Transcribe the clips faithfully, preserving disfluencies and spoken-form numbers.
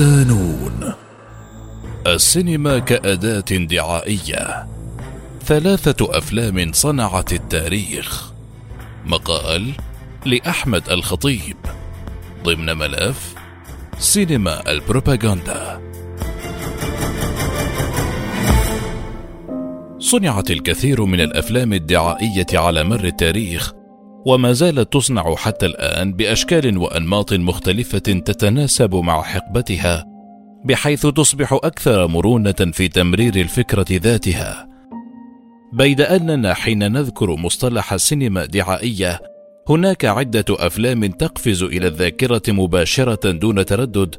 ودانون. السينما كأداة دعائية. ثلاثة أفلام صنعت التاريخ. مقال لأحمد الخطيب ضمن ملف سينما البروباغندا. صنعت الكثير من الأفلام الدعائية على مر التاريخ، وما زالت تصنع حتى الآن بأشكال وأنماط مختلفة تتناسب مع حقبتها، بحيث تصبح أكثر مرونة في تمرير الفكرة ذاتها. بيد أننا حين نذكر مصطلح سينما دعائية، هناك عدة أفلام تقفز إلى الذاكرة مباشرة دون تردد،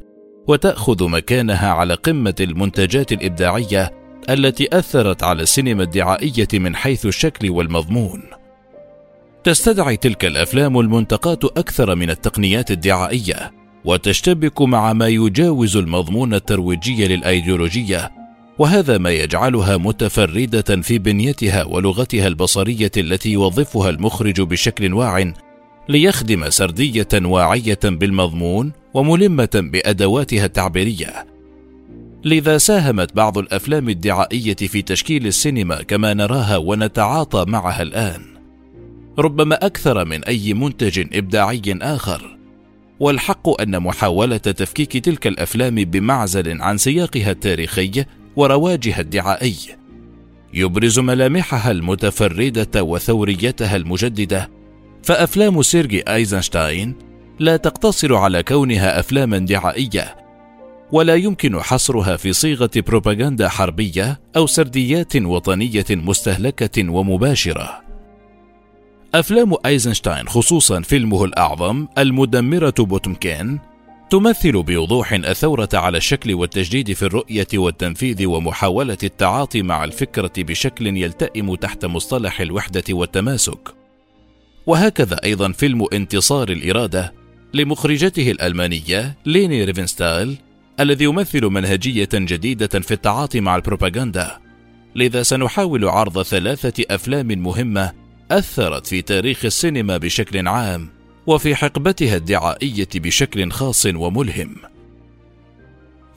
وتأخذ مكانها على قمة المنتجات الإبداعية التي أثرت على السينما الدعائية من حيث الشكل والمضمون. تستدعي تلك الأفلام المنتقات أكثر من التقنيات الدعائية، وتشتبك مع ما يجاوز المضمون الترويجي للأيديولوجية، وهذا ما يجعلها متفردة في بنيتها ولغتها البصرية التي يوظفها المخرج بشكل واع ليخدم سردية واعية بالمضمون وملمة بأدواتها التعبيرية. لذا ساهمت بعض الأفلام الدعائية في تشكيل السينما كما نراها ونتعاطى معها الآن، ربما أكثر من أي منتج إبداعي آخر. والحق أن محاولة تفكيك تلك الأفلام بمعزل عن سياقها التاريخي ورواجها الدعائي يبرز ملامحها المتفردة وثوريتها المجددة. فأفلام سيرجي أيزنشتاين لا تقتصر على كونها أفلاما دعائية، ولا يمكن حصرها في صيغة بروباغندا حربية أو سرديات وطنية مستهلكة ومباشرة. أفلام أيزنشتاين، خصوصا فيلمه الأعظم المدمرة بوتمكين، تمثل بوضوح الثورة على الشكل والتجديد في الرؤية والتنفيذ، ومحاولة التعاطي مع الفكرة بشكل يلتئم تحت مصطلح الوحدة والتماسك. وهكذا أيضا فيلم انتصار الإرادة لمخرجته الألمانية ليني ريفنستال، الذي يمثل منهجية جديدة في التعاطي مع البروباغندا. لذا سنحاول عرض ثلاثة أفلام مهمة أثرت في تاريخ السينما بشكل عام، وفي حقبتها الدعائية بشكل خاص وملهم.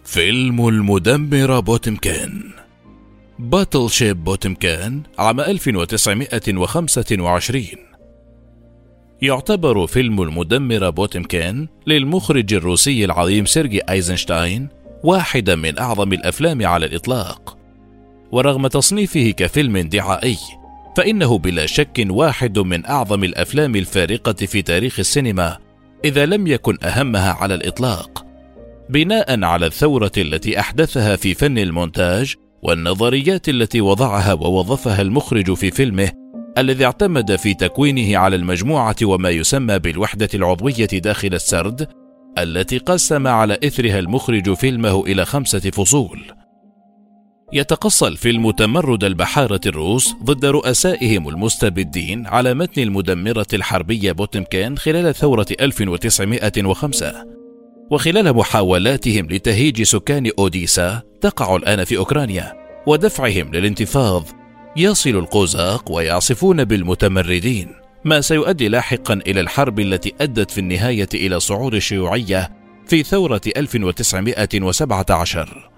فيلم المدمرة بوتمكين، باتل شيب بوتمكين، عام ألف وتسعمائة وخمسة وعشرين. يعتبر فيلم المدمرة بوتمكين للمخرج الروسي العظيم سيرجي أيزنشتاين واحدا من أعظم الأفلام على الإطلاق، ورغم تصنيفه كفيلم دعائي فإنه بلا شك واحد من أعظم الأفلام الفارقة في تاريخ السينما، إذا لم يكن أهمها على الإطلاق، بناء على الثورة التي أحدثها في فن المونتاج والنظريات التي وضعها ووظفها المخرج في فيلمه، الذي اعتمد في تكوينه على المجموعة وما يسمى بالوحدة العضوية داخل السرد، التي قسم على إثرها المخرج فيلمه إلى خمسة فصول. يتقصى الفيلم تمرد البحارة الروس ضد رؤسائهم المستبدين على متن المدمرة الحربية بوتمكين خلال ثورة ألف وتسعمائة وخمسة، وخلال محاولاتهم لتهيج سكان أوديسا تقع الآن في أوكرانيا ودفعهم للانتفاض، يصل القزاق ويعصفون بالمتمردين، ما سيؤدي لاحقا إلى الحرب التي أدت في النهاية إلى صعود الشيوعية في ثورة ألف وتسعمائة وسبعة عشر.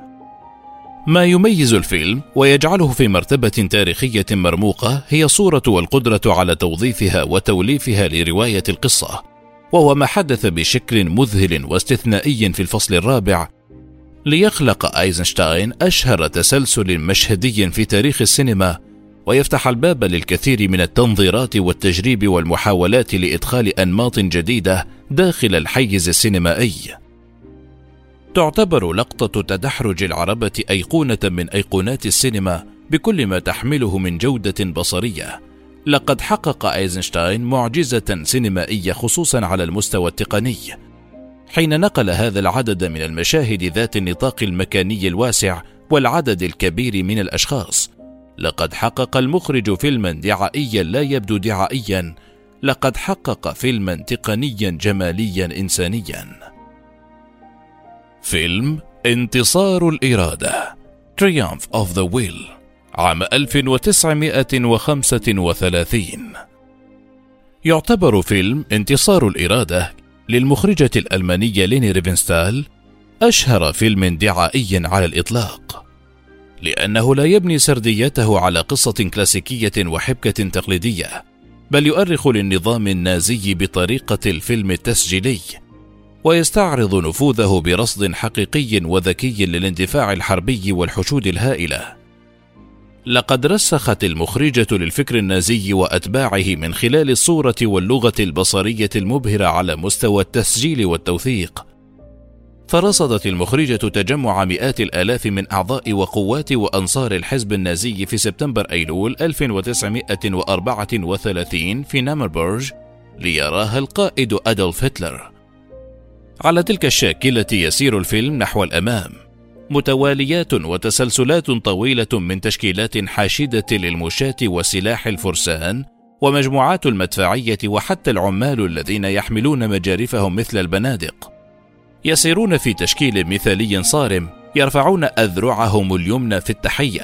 ما يميز الفيلم ويجعله في مرتبة تاريخية مرموقة هي الصورة والقدرة على توظيفها وتوليفها لرواية القصة، وهو ما حدث بشكل مذهل واستثنائي في الفصل الرابع، ليخلق أيزنشتاين أشهر تسلسل مشهدي في تاريخ السينما، ويفتح الباب للكثير من التنظيرات والتجريب والمحاولات لإدخال أنماط جديدة داخل الحيز السينمائي. تعتبر لقطة تدحرج العربة أيقونة من أيقونات السينما بكل ما تحمله من جودة بصرية. لقد حقق أيزنشتاين معجزة سينمائية، خصوصا على المستوى التقني، حين نقل هذا العدد من المشاهد ذات النطاق المكاني الواسع والعدد الكبير من الأشخاص. لقد حقق المخرج فيلما دعائيا لا يبدو دعائيا، لقد حقق فيلما تقنيا جماليا إنسانيا. فيلم انتصار الإرادة Triumph of the Will، عام ألف وتسعمائة وخمسة وثلاثين. يعتبر فيلم انتصار الإرادة للمخرجة الألمانية ليني ريفنستال أشهر فيلم دعائي على الإطلاق، لأنه لا يبني سرديته على قصة كلاسيكية وحبكة تقليدية، بل يؤرخ للنظام النازي بطريقة الفيلم التسجيلي، ويستعرض نفوذه برصد حقيقي وذكي للاندفاع الحربي والحشود الهائلة. لقد رسخت المخرجة للفكر النازي وأتباعه من خلال الصورة واللغة البصرية المبهرة على مستوى التسجيل والتوثيق، فرصدت المخرجة تجمع مئات الآلاف من أعضاء وقوات وأنصار الحزب النازي في سبتمبر أيلول ألف وتسعمائة وأربعة وثلاثين في نامربورج ليراها القائد أدولف هتلر. على تلك الشاكلة يسير الفيلم نحو الأمام، متواليات وتسلسلات طويلة من تشكيلات حاشدة للمشاة وسلاح الفرسان ومجموعات المدفعية وحتى العمال الذين يحملون مجارفهم مثل البنادق، يسيرون في تشكيل مثالي صارم، يرفعون أذرعهم اليمنى في التحية،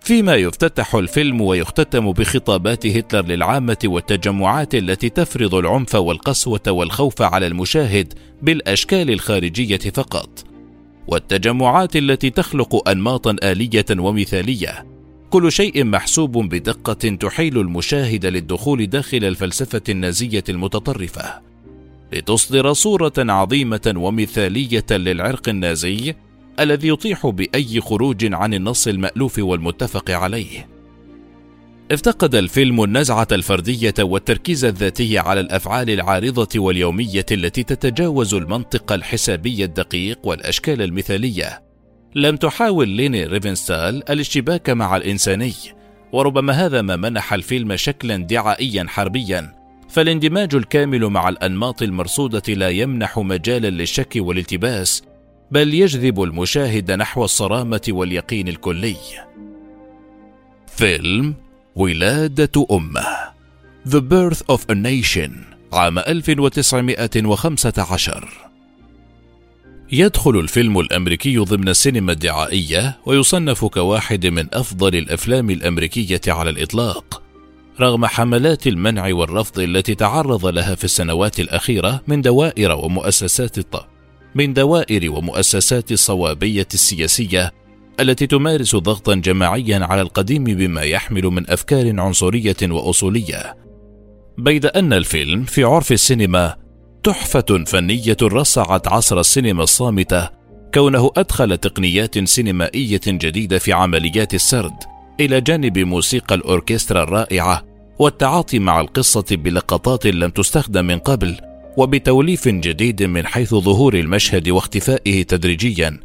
فيما يفتتح الفيلم ويختتم بخطابات هتلر للعامة والتجمعات التي تفرض العنف والقسوة والخوف على المشاهد بالأشكال الخارجية فقط، والتجمعات التي تخلق أنماطا آلية ومثالية، كل شيء محسوب بدقة تحيل المشاهد للدخول داخل الفلسفة النازية المتطرفة، لتصدر صورة عظيمة ومثالية للعرق النازي الذي يطيح بأي خروج عن النص المألوف والمتفق عليه. افتقد الفيلم النزعة الفردية والتركيز الذاتي على الأفعال العارضة واليومية التي تتجاوز المنطق الحسابي الدقيق والأشكال المثالية. لم تحاول ليني ريفنستال الاشتباك مع الإنساني، وربما هذا ما منح الفيلم شكلا دعائيا حربيا، فالاندماج الكامل مع الأنماط المرصودة لا يمنح مجالا للشك والالتباس، بل يجذب المشاهد نحو الصرامة واليقين الكلي. فيلم ولادة أمة The Birth of a Nation عام ألف وتسعمائة وخمسة عشر. يدخل الفيلم الأمريكي ضمن السينما الدعائية، ويصنف كواحد من أفضل الأفلام الأمريكية على الإطلاق، رغم حملات المنع والرفض التي تعرض لها في السنوات الأخيرة من دوائر ومؤسسات الط... من دوائر ومؤسسات الصوابية السياسية التي تمارس ضغطا جماعيا على القديم بما يحمل من أفكار عنصرية وأصولية، بيد أن الفيلم في عرف السينما تحفة فنية رصعت عصر السينما الصامتة، كونه أدخل تقنيات سينمائية جديدة في عمليات السرد، إلى جانب موسيقى الأوركسترا الرائعة والتعاطي مع القصة بلقطات لم تستخدم من قبل، وبتوليف جديد من حيث ظهور المشهد واختفائه تدريجيا،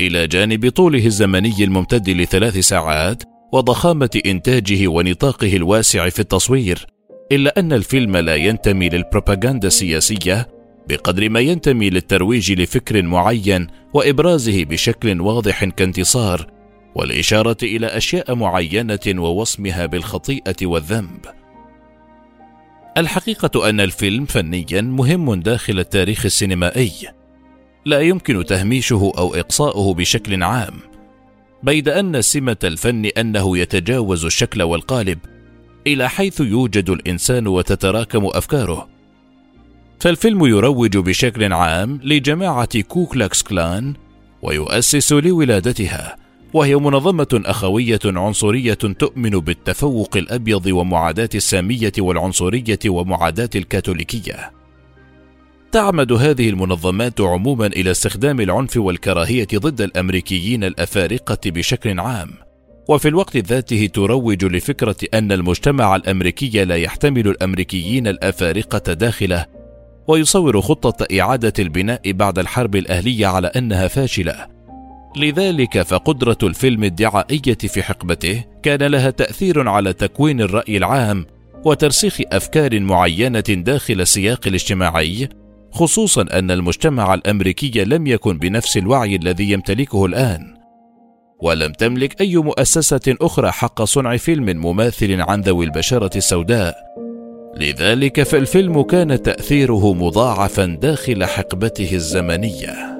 إلى جانب طوله الزمني الممتد لثلاث ساعات وضخامة إنتاجه ونطاقه الواسع في التصوير. إلا أن الفيلم لا ينتمي للبروباغندا السياسية بقدر ما ينتمي للترويج لفكر معين وإبرازه بشكل واضح كانتصار، والإشارة إلى أشياء معينة ووصمها بالخطيئة والذنب. الحقيقة أن الفيلم فنيا مهم داخل التاريخ السينمائي، لا يمكن تهميشه أو إقصاؤه بشكل عام، بيد أن سمة الفن أنه يتجاوز الشكل والقالب، إلى حيث يوجد الإنسان وتتراكم أفكاره. فالفيلم يروج بشكل عام لجماعة كوكلاكس كلان ويؤسس لولادتها، وهي منظمة أخوية عنصرية تؤمن بالتفوق الأبيض ومعاداة السامية والعنصرية ومعاداة الكاثوليكية. تعمد هذه المنظمات عموما إلى استخدام العنف والكراهية ضد الأمريكيين الأفارقة بشكل عام، وفي الوقت ذاته تروج لفكرة أن المجتمع الأمريكي لا يحتمل الأمريكيين الأفارقة داخله، ويصور خطة إعادة البناء بعد الحرب الأهلية على أنها فاشلة. لذلك فقدرة الفيلم الدعائية في حقبته كان لها تأثير على تكوين الرأي العام وترسيخ أفكار معينة داخل السياق الاجتماعي، خصوصا أن المجتمع الأمريكي لم يكن بنفس الوعي الذي يمتلكه الآن، ولم تملك أي مؤسسة أخرى حق صنع فيلم مماثل عن ذوي البشرة السوداء. لذلك فالفيلم كان تأثيره مضاعفا داخل حقبته الزمنية.